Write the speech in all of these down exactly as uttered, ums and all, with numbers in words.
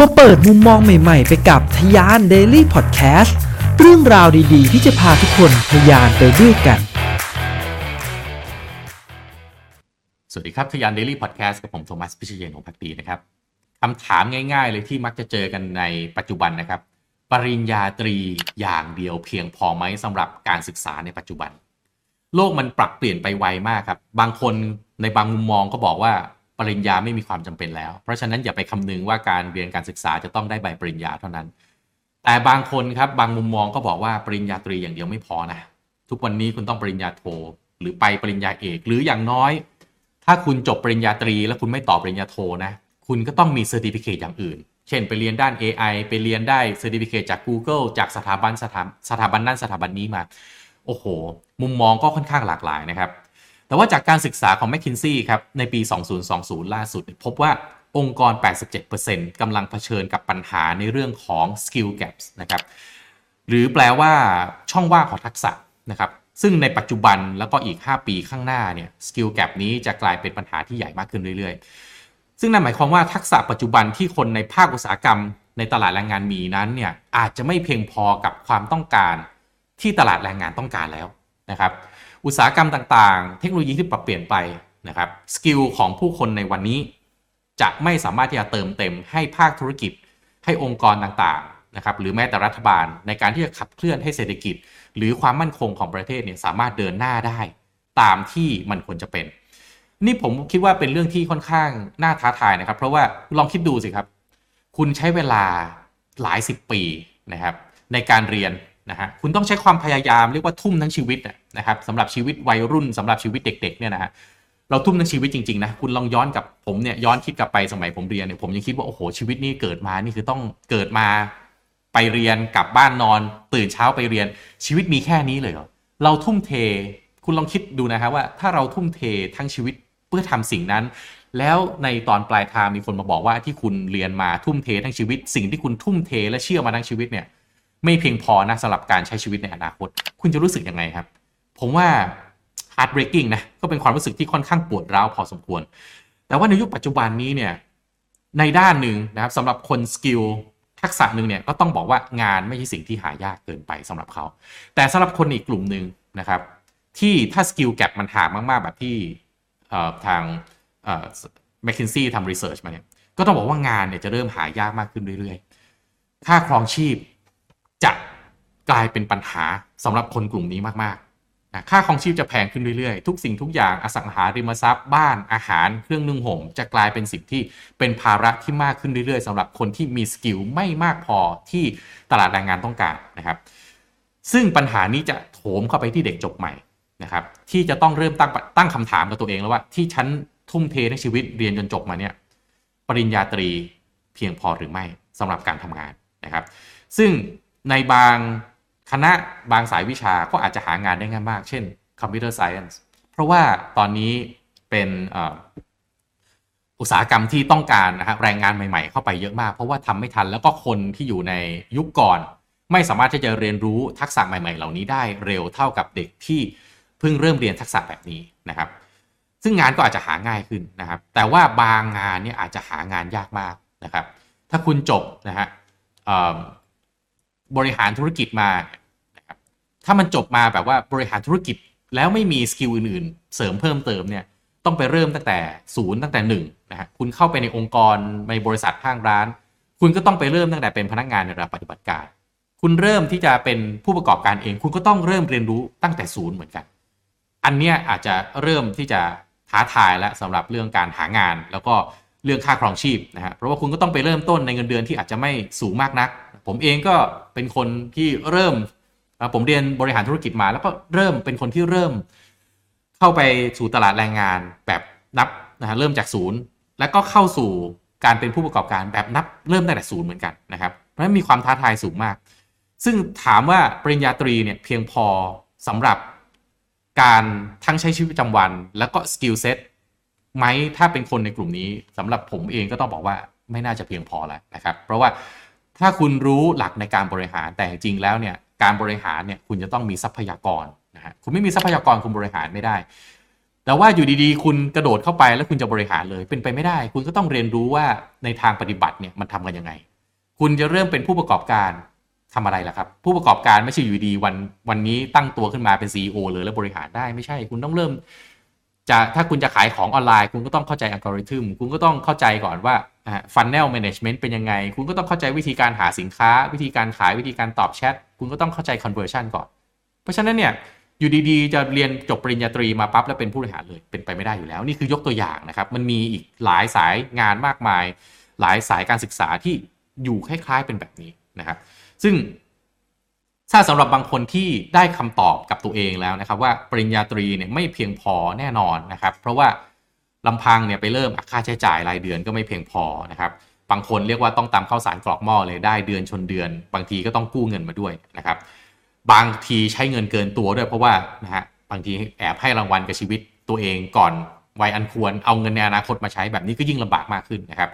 มาเปิดมุมมองใหม่ๆไปกับทะยาน Daily Podcast เรื่องราวดีๆที่จะพาทุกคนทะยานไปด้วยกันสวัสดีครับทะยาน Daily Podcast กับผมโทมัสพิชเยนของพักดีนะครับคำถามง่ายๆเลยที่มักจะเจอกันในปัจจุบันนะครับปริญญาตรีอย่างเดียวเพียงพอไหมสำหรับการศึกษาในปัจจุบันโลกมันปรับเปลี่ยนไปไวมากครับบางคนในบางมุมมองก็บอกว่าปริญญาไม่มีความจำเป็นแล้วเพราะฉะนั้นอย่าไปคำนึงว่าการเรียนการศึกษาจะต้องได้ใบปริญญาเท่านั้นแต่บางคนครับบางมุมมองก็บอกว่าปริญญาตรีอย่างเดียวไม่พอนะทุกวันนี้คุณต้องปริญญาโทหรือไปปริญญาเอกหรืออย่างน้อยถ้าคุณจบปริญญาตรีแล้วคุณไม่ต่อปริญญาโทนะคุณก็ต้องมีเซอร์ติฟิเคตอย่างอื่นเช่นไปเรียนด้าน เอ ไอ ไปเรียนได้เซอร์ติฟิเคตจาก Google จากสถาบันสถาสถาบันนั้นสถาบันนี้มาโอ้โหมุมมองก็ค่อนข้างหลากหลายนะครับแต่ว่าจากการศึกษาของ McKinsey ครับในปี สองพันยี่สิบ ล่าสุดพบว่าองค์กร แปดสิบเจ็ดเปอร์เซ็นต์ กำลังเผชิญกับปัญหาในเรื่องของ skill gaps นะครับหรือแปลว่าช่องว่างของทักษะนะครับซึ่งในปัจจุบันแล้วก็อีกห้าปีข้างหน้าเนี่ย skill gap นี้จะกลายเป็นปัญหาที่ใหญ่มากขึ้นเรื่อยๆซึ่งนั่นหมายความว่าทักษะปัจจุบันที่คนในภาคอุตสาหกรรมในตลาดแรงงานมีนั้นเนี่ยอาจจะไม่เพียงพอกับความต้องการที่ตลาดแรงงานต้องการแล้วนะครับอุตสาหกรรมต่างๆเทคโนโลยีที่ปรับเปลี่ยนไปนะครับสกิลของผู้คนในวันนี้จะไม่สามารถที่จะเติมเต็มให้ภาคธุรกิจให้องค์กรต่างๆนะครับหรือแม้แต่รัฐบาลในการที่จะขับเคลื่อนให้เศรษฐกิจหรือความมั่นคงของประเทศเนี่ยสามารถเดินหน้าได้ตามที่มันควรจะเป็นนี่ผมคิดว่าเป็นเรื่องที่ค่อนข้างน่าท้าทายนะครับเพราะว่าลองคิดดูสิครับคุณใช้เวลาหลายสิบปีนะครับในการเรียนนะฮะคุณต้องใช้ความพยายามเรียกว่าทุ่มทั้งชีวิตนะครับสำหรับชีวิตวัยรุ่นสำหรับชีวิตเด็กๆเนี่ยนะฮะเราทุ่มทั้งชีวิตจริงๆนะคุณลองย้อนกับผมเนี่ยย้อนคิดกลับไปสมัยผมเรียนเนี่ยผมยังคิดว่าโอ้โหชีวิตนี้เกิดมานี่คือต้องเกิดมาไปเรียนกลับบ้านนอนตื่นเช้าไปเรียนชีวิตมีแค่นี้เลยเหรอเราทุ่มเทคุณลองคิดดูนะฮะว่าถ้าเราทุ่มเททั้งชีวิตเพื่อทำสิ่งนั้นแล้วในตอนปลายทางมีคนมาบอกว่าที่คุณเรียนมาทุ่มเททั้งชีวิตสิ่งที่คุณทุ่มเทและเชื่อมาทั้งชีวิตเนี่ยไม่เพียงพอนะสำหรับการใช้ชีวิตในอนาคตคุณจะรู้สึกยังไงครับผมว่า heartbreaking นะก็เป็นความรู้สึกที่ค่อนข้างปวดร้าวพอสมควรแต่ว่าในยุคปัจจุบันนี้เนี่ยในด้านหนึ่งนะครับสำหรับคนสกิลทักษะหนึ่งเนี่ยก็ต้องบอกว่างานไม่ใช่สิ่งที่หายากเกินไปสำหรับเขาแต่สำหรับคนอีกกลุ่มหนึ่งนะครับที่ถ้าสกิลแกปมันห่างมากๆแบบที่ทาง McKinsey ทำ research มาเนี่ยก็ต้องบอกว่างานเนี่ยจะเริ่มหายากมากขึ้นเรื่อยๆค่าครองชีพจะกลายเป็นปัญหาสำหรับคนกลุ่มนี้มากๆนะค่าครองชีพจะแพงขึ้นเรื่อยๆทุกสิ่งทุกอย่างอสังหาริมทรัพย์บ้านอาหารเครื่องนึ่งห่มจะกลายเป็นสิ่งที่เป็นภาระที่มากขึ้นเรื่อยๆสำหรับคนที่มีสกิลไม่มากพอที่ตลาดแรงงานต้องการนะครับซึ่งปัญหานี้จะโถมเข้าไปที่เด็กจบใหม่นะครับที่จะต้องเริ่มตั้งตั้งคำถามกับตัวเองแล้วว่าที่ฉันทุ่มเททั้งชีวิตเรียนจนจบมาเนี่ยปริญญาตรีเพียงพอหรือไม่สำหรับการทำงานนะครับซึ่งในบางคณะบางสายวิชาก็อาจจะหางานได้ง่ายมากเช่น Computer Science เพราะว่าตอนนี้เป็นอุตสาหกรรมที่ต้องการนะฮะแรงงานใหม่ๆเข้าไปเยอะมากเพราะว่าทำไม่ทันแล้วก็คนที่อยู่ในยุคก่อนไม่สามารถที่จะเรียนรู้ทักษะใหม่ๆเหล่านี้ได้เร็วเท่ากับเด็กที่เพิ่งเริ่มเรียนทักษะแบบนี้นะครับซึ่งงานก็อาจจะหาง่ายขึ้นนะครับแต่ว่าบางงานเนี่ยอาจจะหางานยากมากนะครับถ้าคุณจบนะฮะบริหารธุรกิจมานะครับถ้ามันจบมาแบบว่าบริหารธุรกิจแล้วไม่มีสกิลอื่นๆเสริมเพิ่มเติมเนี่ยต้องไปเริ่มตั้งแต่ศูนย์ตั้งแต่หนึ่งนะฮะคุณเข้าไปในองค์กรในบริษัทห้างร้านคุณก็ต้องไปเริ่มตั้งแต่เป็นพนักงานในระดับปฏิบัติการคุณเริ่มที่จะเป็นผู้ประกอบการเองคุณก็ต้องเริ่มเรียนรู้ตั้งแต่ศูนย์เหมือนกันอันเนี้ยอาจจะเริ่มที่จะท้าทายและสำหรับเรื่องการหางานแล้วก็เรื่องค่าครองชีพนะฮะเพราะว่าคุณก็ต้องไปเริ่มต้นในเงินเดือนที่อาจจะไม่สูงมากนักผมเองก็เป็นคนที่เริ่มผมเรียนบริหารธุรกิจมาแล้วก็เริ่มเป็นคนที่เริ่มเข้าไปสู่ตลาดแรงงานแบบนับนะฮะเริ่มจากศูนย์แล้วก็เข้าสู่การเป็นผู้ประกอบการแบบนับเริ่มตั้งแต่ศูนย์เหมือนกันนะครับเพราะฉะนั้นมีความท้าทายสูงมากซึ่งถามว่าปริญญาตรีเนี่ยเพียงพอสำหรับการทั้งใช้ชีวิตประจำวันแล้วก็สกิลเซ็ตไหมถ้าเป็นคนในกลุ่มนี้สำหรับผมเองก็ต้องบอกว่าไม่น่าจะเพียงพอแล้วนะครับเพราะว่าถ้าคุณรู้หลักในการบริหารแต่จริงแล้วเนี่ยการบริหารเนี่ยคุณจะต้องมีทรัพยากรนะฮะคุณไม่มีทรัพยากรคุณบริหารไม่ได้ แต่ว่าอยู่ดีๆคุณกระโดดเข้าไปแล้วคุณจะบริหารเลยเป็นไปไม่ได้คุณก็ต้องเรียนรู้ว่าในทางปฏิบัติเนี่ยมันทำกันยังไงคุณจะเริ่มเป็นผู้ประกอบการทำอะไรล่ะครับผู้ประกอบการไม่ใช่อยู่ดีวันวันนี้ตั้งตัวขึ้นมาเป็น ซี อี โอ เลยแล้วบริหารได้ไม่ใช่คุณต้องเริ่มจะถ้าคุณจะขายของออนไลน์คุณก็ต้องเข้าใจอัลกอริทึมคุณก็ต้องเข้าใจก่อนว่าอ่า funnel management เป็นยังไงคุณก็ต้องเข้าใจวิธีการหาสินค้าวิธีการขายวิธีการตอบแชทคุณก็ต้องเข้าใจ conversion ก่อนเพราะฉะนั้นเนี่ยอยู่ดีๆจะเรียนจบปริญญาตรีมาปั๊บแล้วเป็นผู้บริหารเลยเป็นไปไม่ได้อยู่แล้วนี่คือยกตัวอย่างนะครับมันมีอีกหลายสายงานมากมายหลายสายการศึกษาที่อยู่คล้ายๆเป็นแบบนี้นะครับซึ่งถ้าสำหรับบางคนที่ได้คำตอบกับตัวเองแล้วนะครับว่าปริญญาตรีเนี่ยไม่เพียงพอแน่นอนนะครับเพราะว่าลำพังเนี่ยไปเริ่มค่าใช้จ่ายรายเดือนก็ไม่เพียงพอนะครับบางคนเรียกว่าต้องตำข้าวสารกรอกหม้อเลยได้เดือนชนเดือนบางทีก็ต้องกู้เงินมาด้วยนะครับบางทีใช้เงินเกินตัวด้วยเพราะว่านะฮะบางทีแอบให้รางวัลกับชีวิตตัวเองก่อนวัยอันควรเอาเงินในอนาคตมาใช้แบบนี้ก็ยิ่งลำบากมากขึ้นนะครับ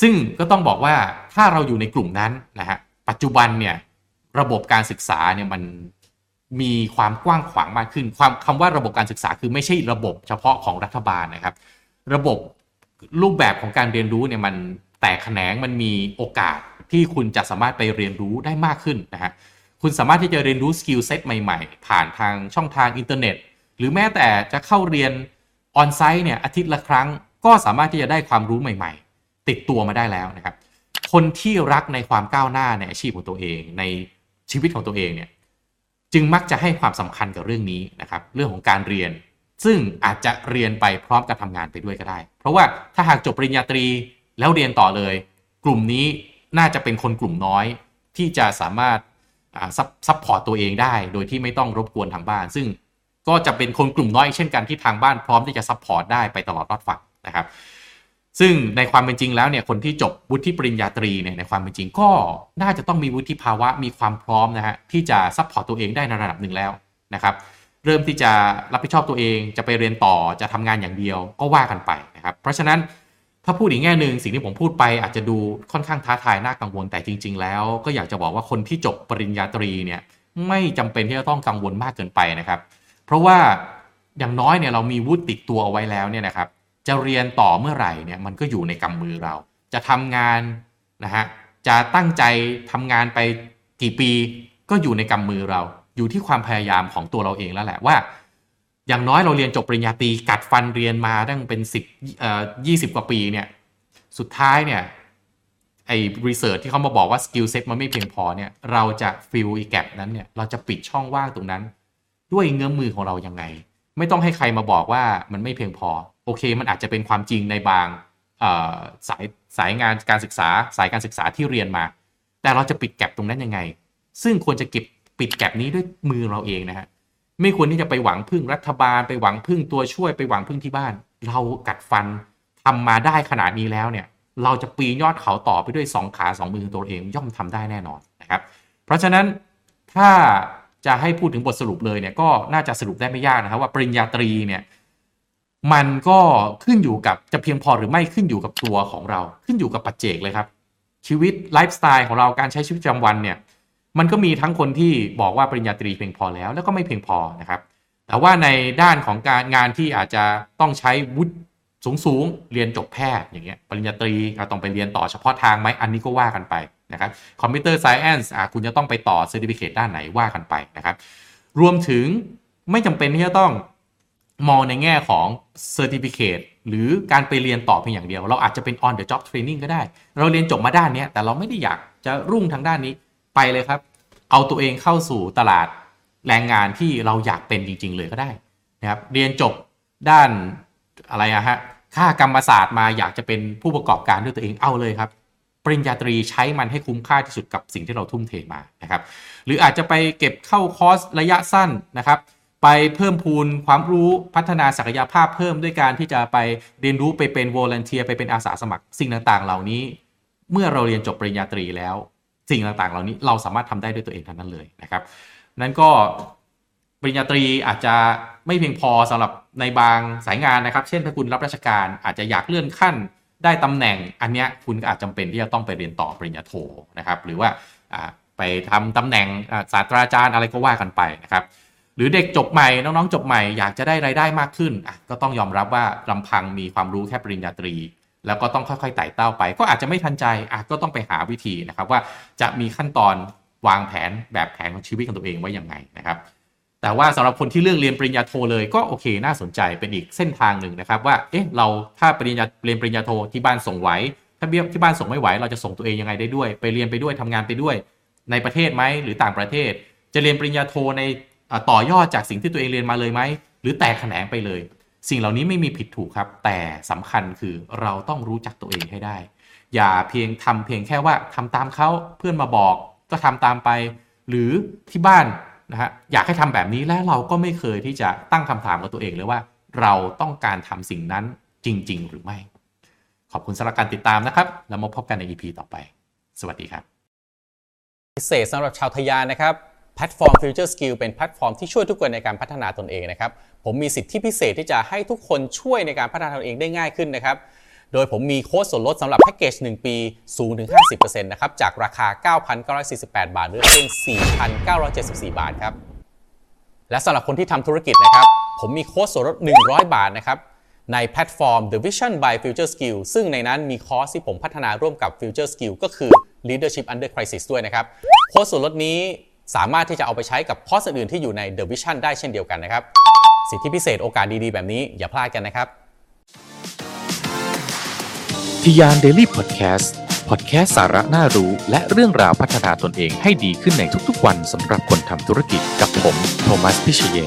ซึ่งก็ต้องบอกว่าถ้าเราอยู่ในกลุ่มนั้นนะฮะปัจจุบันเนี่ยระบบการศึกษาเนี่ยมันมีความกว้างขวางมากขึ้นความคำว่าระบบการศึกษาคือไม่ใช่ระบบเฉพาะของรัฐบาลนะครับระบบรูปแบบของการเรียนรู้เนี่ยมันแตกแขนงมันมีโอกาสที่คุณจะสามารถไปเรียนรู้ได้มากขึ้นนะฮะคุณสามารถที่จะเรียนรู้สกิลเซ็ตใหม่ๆผ่านทางช่องทางอินเทอร์เน็ตหรือแม้แต่จะเข้าเรียนออนไซต์เนี่ยอาทิตย์ละครั้งก็สามารถที่จะได้ความรู้ใหม่ๆติดตัวมาได้แล้วนะครับคนที่รักในความก้าวหน้าในอาชีพของตัวเองในชีวิตของตัวเองเนี่ยจึงมักจะให้ความสำคัญกับเรื่องนี้นะครับเรื่องของการเรียนซึ่งอาจจะเรียนไปพร้อมกับทำงานไปด้วยก็ได้เพราะว่าถ้าหากจบปริญญาตรีแล้วเรียนต่อเลยกลุ่มนี้น่าจะเป็นคนกลุ่มน้อยที่จะสามารถซัพพอร์ตตัวเองได้โดยที่ไม่ต้องรบกวนทางบ้านซึ่งก็จะเป็นคนกลุ่มน้อยเช่นกันที่ทางบ้านพร้อมที่จะซัพพอร์ตได้ไปตลอดรอดฝั่งนะครับซึ่งในความเป็นจริงแล้วเนี่ยคนที่จบวุฒิปริญญาตรีเนี่ยในความเป็นจริงก็น่าจะต้องมีวุฒิภาวะมีความพร้อมนะฮะที่จะซัพพอร์ตตัวเองได้ในระดับหนึ่งแล้วนะครับเริ่มที่จะรับผิดชอบตัวเองจะไปเรียนต่อจะทำงานอย่างเดียวก็ว่ากันไปนะครับเพราะฉะนั้นถ้าพูดอีกแง่นึงสิ่งที่ผมพูดไปอาจจะดูค่อนข้างท้าทายน่ากังวลแต่จริงๆแล้วก็อยากจะบอกว่าคนที่จบปริญญาตรีเนี่ยไม่จำเป็นที่จะต้องกังวลมากเกินไปนะครับเพราะว่าอย่างน้อยเนี่ยเรามีวุฒิติดตัวเอาไว้แล้วเนี่ยนะครับจะเรียนต่อเมื่อไหร่เนี่ยมันก็อยู่ในกำมือเราจะทำงานนะฮะจะตั้งใจทำงานไปกี่ปีก็อยู่ในกำมือเราอยู่ที่ความพยายามของตัวเราเองแล้วแหละว่าอย่างน้อยเราเรียนจบปริญญาตรีกัดฟันเรียนมาตั้งเป็นสิบเอ่อยี่สิบกว่าปีเนี่ยสุดท้ายเนี่ยไอ้รีเสิร์ชที่เขามาบอกว่าสกิลเซ็ตมันไม่เพียงพอเนี่ยเราจะฟิลอีแกปนั้นเนี่ยเราจะปิดช่องว่างตรงนั้นด้วยเงื้อมือของเรายังไงไม่ต้องให้ใครมาบอกว่ามันไม่เพียงพอโอเคมันอาจจะเป็นความจริงในบางสายสายงานการศึกษาสายการศึกษาที่เรียนมาแต่เราจะปิดแก็บตรงนั้นยังไงซึ่งควรจะเก็บปิดแก็บนี้ด้วยมือเราเองนะฮะไม่ควรที่จะไปหวังพึ่งรัฐบาลไปหวังพึ่งตัวช่วยไปหวังพึ่งที่บ้านเรากัดฟันทำมาได้ขนาดนี้แล้วเนี่ยเราจะปีนยอดเขาต่อไปด้วยสองขาสองมือตัวเองย่อมทำได้แน่นอนนะครับเพราะฉะนั้นถ้าจะให้พูดถึงบทสรุปเลยเนี่ยก็น่าจะสรุปได้ไม่ยากนะครับว่าปริญญาตรีเนี่ยมันก็ขึ้นอยู่กับจะเพียงพอหรือไม่ขึ้นอยู่กับตัวของเราขึ้นอยู่กับปัจเจกเลยครับชีวิตไลฟ์สไตล์ของเราการใช้ชีวิตประจำวันเนี่ยมันก็มีทั้งคนที่บอกว่าปริญญาตรีเพียงพอแล้วแล้วก็ไม่เพียงพอนะครับแต่ว่าในด้านของการงานที่อาจจะต้องใช้วุฒิสูงๆเรียนจบแพทย์อย่างเงี้ยปริญญาตรีเราต้องไปเรียนต่อเฉพาะทางไหมอันนี้ก็ว่ากันไปนะครับคอมพิวเตอร์ไซแอนซ์คุณจะต้องไปต่อเซอร์ติฟิเคตด้านไหนว่ากันไปนะครับรวมถึงไม่จำเป็นที่จะต้องมองในแง่ของ certificate หรือการไปเรียนต่อเพียงอย่างเดียวเราอาจจะเป็น on the job training ก็ได้เราเรียนจบมาด้านนี้แต่เราไม่ได้อยากจะรุ่งทางด้านนี้ไปเลยครับเอาตัวเองเข้าสู่ตลาดแรงงานที่เราอยากเป็นจริงๆเลยก็ได้นะครับเรียนจบด้านอะไรอะฮะค่ากรรมศาสตร์มาอยากจะเป็นผู้ประกอบการด้วยตัวเองเอาเลยครับปริญญาตรีใช้มันให้คุ้มค่าที่สุดกับสิ่งที่เราทุ่มเทมานะครับหรืออาจจะไปเก็บเข้าคอร์สระยะสั้นนะครับไปเพิ่มพูนความรู้พัฒนาศักยภาพเพิ่มด้วยการที่จะไปเรียนรู้ไปเป็น volunteer ไปเป็นอาสาสมัครสิ่งต่างๆเหล่านี้เมื่อเราเรียนจบปริญญาตรีแล้วสิ่งต่างๆเหล่านี้เราสามารถทำได้ด้วยตัวเองทั้งนั้นเลยนะครับนั้นก็ปริญญาตรีอาจจะไม่เพียงพอสำหรับในบางสายงานนะครับเช่นถ้าคุณรับราชการอาจจะอยากเลื่อนขั้นได้ตำแหน่งอันเนี้ยคุณก็อาจจำเป็นที่จะต้องไปเรียนต่อปริญญาโทนะครับหรือว่าไปทำตำแหน่งศาสตราจารย์อะไรก็ว่ากันไปนะครับ หรือเด็กจบใหม่น้องๆจบใหม่อยากจะได้รายได้มากขึ้นอ่ะก็ต้องยอมรับว่าลำพังมีความรู้แค่ปริญญาตรีแล้วก็ต้องค่อยๆไต่เต้าไปก็อาจจะไม่ทันใจอ่ะก็ต้องไปหาวิธีนะครับว่าจะมีขั้นตอนวางแผนแบบแผนของชีวิตของตัวเองไว้อย่างไรนะครับแต่ว่าสำหรับคนที่เลือกเรียนปริญญาโทเลยก็โอเคน่าสนใจเป็นอีกเส้นทางหนึ่งนะครับว่าเอ๊ะเราถ้าปริญญาเรียนปริญญาโทที่บ้านส่งไหวถ้าเบี้ยที่บ้านส่งไม่ไหวเราจะส่งตัวเองยังไงได้ด้วยไปเรียนไปด้วยทำงานไปด้วยในประเทศไหมหรือต่างประเทศจะเรียนปริญญาโทในต่อยอดจากสิ่งที่ตัวเองเรียนมาเลยไหมหรือแตกแขนงไปเลยสิ่งเหล่านี้ไม่มีผิดถูกครับแต่สำคัญคือเราต้องรู้จักตัวเองให้ได้อย่าเพียงทำเพียงแค่ว่าทำตามเขาเพื่อนมาบอกก็ทำตามไปหรือที่บ้านนะฮะอยากให้ทำแบบนี้และเราก็ไม่เคยที่จะตั้งคำถามกับตัวเองเลยว่าเราต้องการทำสิ่งนั้นจริงๆหรือไม่ขอบคุณสำหรับการติดตามนะครับแล้วมาพบกันใน อี พี ต่อไปสวัสดีครับพิเศษสำหรับชาวทยานะครับแพลตฟอร์ม Future Skill เป็นแพลตฟอร์มที่ช่วยทุกคนในการพัฒนาตนเองนะครับผมมีสิทธิพิเศษที่จะให้ทุกคนช่วยในการพัฒนาตนเองได้ง่ายขึ้นนะครับโดยผมมีโค้ดส่วนลดสำหรับแพ็กเกจหนึ่งปีสูงถึง ห้าสิบเปอร์เซ็นต์ นะครับจากราคา เก้าพันเก้าร้อยสี่สิบแปด บาทเหลือเพียง สี่พันเก้าร้อยเจ็ดสิบสี่ บาทครับและสำหรับคนที่ทำธุรกิจนะครับผมมีโค้ดส่วนลดหนึ่งร้อยบาทนะครับในแพลตฟอร์ม The Vision by Future Skill ซึ่งในนั้นมีคอร์สที่ผมพัฒนาร่วมกับ Future Skill ก็คือ Leadership Under Crisis ด้วยนะครับโค้ดส่วนลดนี้สามารถที่จะเอาไปใช้กับคอร์สอื่นๆที่อยู่ใน The Vision ได้เช่นเดียวกันนะครับสิทธิพิเศษโอกาสดีๆแบบนี้อย่าพลาดกันนะครับทิยาน Daily Podcast พอดแคสต์สาระน่ารู้และเรื่องราวพัฒนาตนเองให้ดีขึ้นในทุกๆวันสำหรับคนทำธุรกิจกับผมโทมัสพิชเย